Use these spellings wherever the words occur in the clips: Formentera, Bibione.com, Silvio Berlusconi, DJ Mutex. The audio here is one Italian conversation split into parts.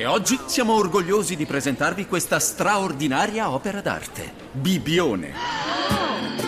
E oggi siamo orgogliosi di presentarvi questa straordinaria opera d'arte, Bibione.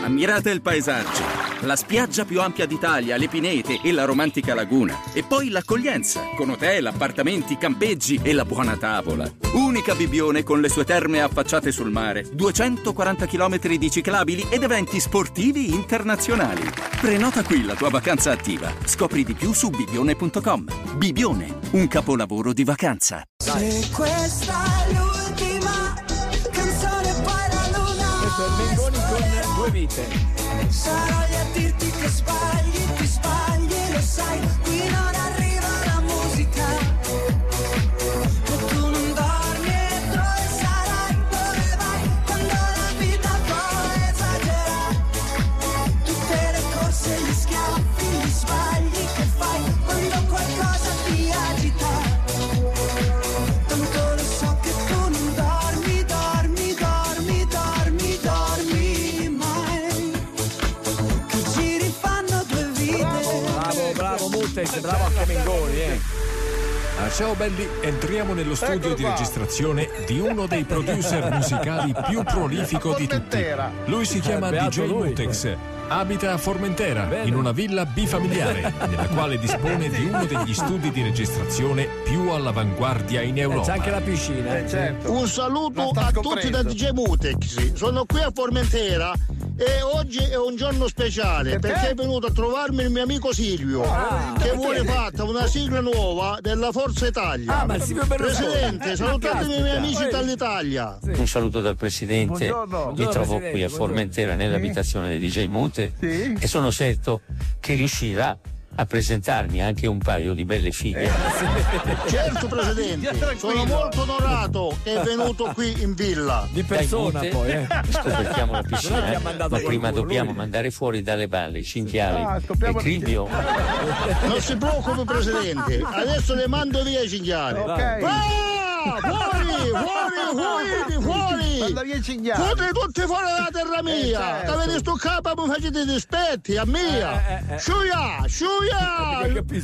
Ammirate il paesaggio, la spiaggia più ampia d'Italia, le pinete e la romantica laguna. E poi l'accoglienza, con hotel, appartamenti, campeggi e la buona tavola. Unica Bibione con le sue terme affacciate sul mare, 240 km di ciclabili ed eventi sportivi internazionali. Prenota qui la tua vacanza attiva. Scopri di più su Bibione.com. Bibione, un capolavoro di vacanza. Se questa è l'ultima canzone paranormale, questo è Mengoni con Due Vite. Sarò lì a dirti che sbagli, ti sbagli, lo sai, qui non arriva la musica. Ma tu non dormi e dove sarai, dove vai, quando la vita vuole esagerare. Tutte le corse, gli schiaffi, gli sbagli che fai, quando qualcosa ti agita. Bravo anche Mengoni, Ciao belli, entriamo nello studio di registrazione di uno dei producer musicali più prolifico di tutti. Lui si chiama DJ Mutex. Abita a Formentera, in una villa bifamiliare, nella quale dispone di uno degli studi di registrazione più all'avanguardia in Europa. C'è anche la piscina, certo. Un saluto a tutti da DJ Mutex. Sono qui a Formentera e oggi è un giorno speciale perché è venuto a trovarmi il mio amico Silvio che vuole fatta una sigla nuova della Forza Italia. Ma Silvio Berlusconi. Presidente, salutatemi i miei amici dall'Italia. Sì. Un saluto dal Presidente. Buongiorno. Mi trovo qui a Formentera nell'abitazione di DJ Mute e sono certo che riuscirà a presentarmi anche un paio di belle figlie. Certo Presidente, sono molto onorato che è venuto qui in villa di persona. Dai, poi scoperchiamo la piscina, ma prima dobbiamo mandare fuori dalle balle cinghiali e cribbio. Non si preoccupi Presidente, adesso le mando via i cinghiali. Fuori! Fuori tutti fuori dalla terra mia! Avete sto capo, mi facete dispetti a mia! Sciuia!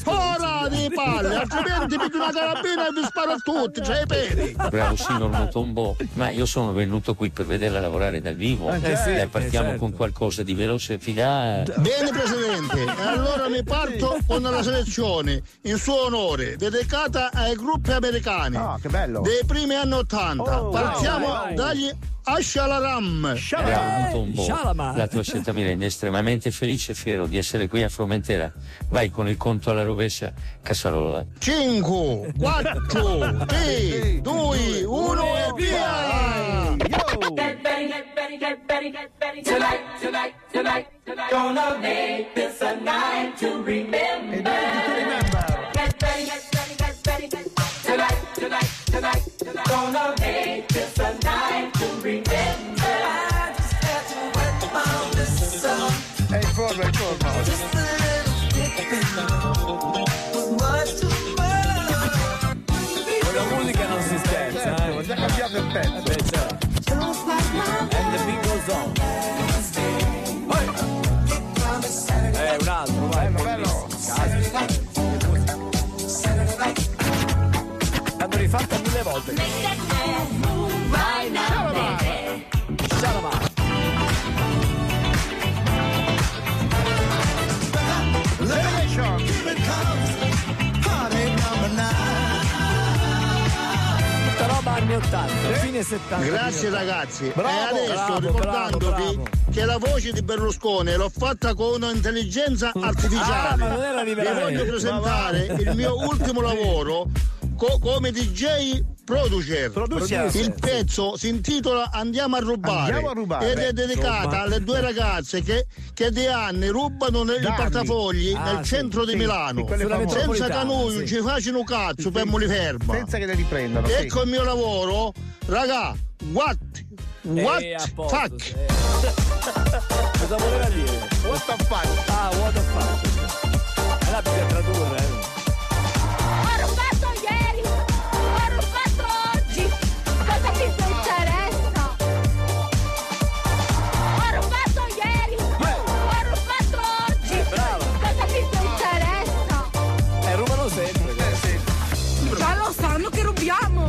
Fora di palle! Altrimenti mi do una carabina e vi sparo a tutti, c'hai i peli! Bravo signor Mutombo, ma io sono venuto qui per vederla lavorare dal vivo. Partiamo con qualcosa di veloce e fidato. Bene Presidente, allora mi parto con la selezione in suo onore, dedicata ai gruppi americani. Che bello. Dei primi anni 80. Partiamo dagli Ashalaram. La tua scelta mi rende estremamente felice e fiero di essere qui a Formentera. Vai con il conto alla rovescia, Casarola. 5, 4, 3, 2, 1 e via. Get ready, get ready, get ready, get ready. Tonight, tonight, tonight, tonight. Gonna make this a night to remember. Tonight, gonna make this a night to remember. I just had to work on this song. Just a little bit down. Was much too much. Quella musica non si scherza, ho già cambiato il pezzo. And the beat goes on. Un altro, vai, bello. L'hanno rifatta 1000 volte. Shalama. Tutta roba anni 80, fine 70. Grazie ragazzi. Bravo, e adesso ricordandovi che la voce di Berlusconi l'ho fatta con un'intelligenza artificiale. Vi voglio presentare il mio ultimo lavoro come DJ producer. Il pezzo si intitola Andiamo a rubare ed è dedicata alle due ragazze che di anni rubano i portafogli nel centro di Milano, senza che noi non ci facciano cazzo per muli ferma, senza che le riprendano. Ecco il mio lavoro, raga. What the fuck cosa voleva dire? What the fuck è la più da tradurre. Già lo sanno che rubiamo.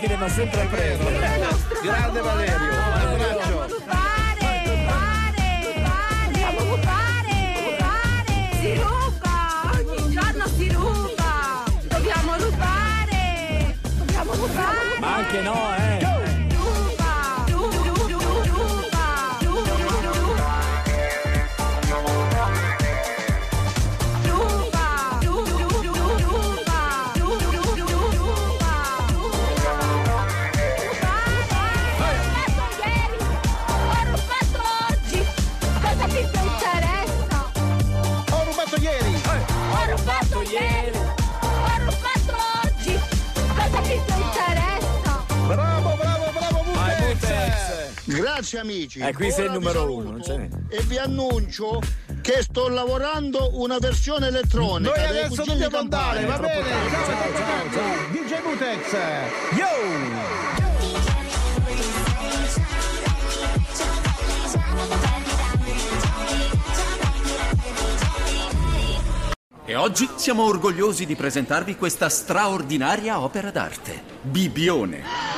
macchine ma sempre preso. Grande Valerio, un abbraccio. Rubare. Si ruba, ogni giorno si ruba. Dobbiamo rubare. Dobbiamo rubare. Ma anche no, eh. Grazie amici. Qui sei il numero uno, non c'è niente. E vi annuncio che sto lavorando una versione elettronica. Noi adesso dobbiamo andare, va bene? Ciao. DJ Mutex. Yo! E oggi siamo orgogliosi di presentarvi questa straordinaria opera d'arte, Bibione.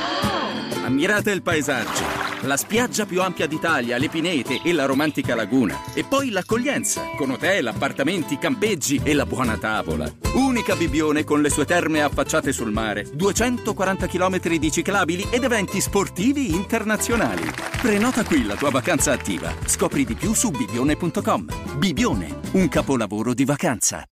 Ammirate il paesaggio, la spiaggia più ampia d'Italia, le pinete e la romantica laguna. E poi l'accoglienza, con hotel, appartamenti, campeggi e la buona tavola. Unica Bibione con le sue terme affacciate sul mare, 240 km di ciclabili ed eventi sportivi internazionali. Prenota qui la tua vacanza attiva. Scopri di più su Bibione.com. Bibione, un capolavoro di vacanza.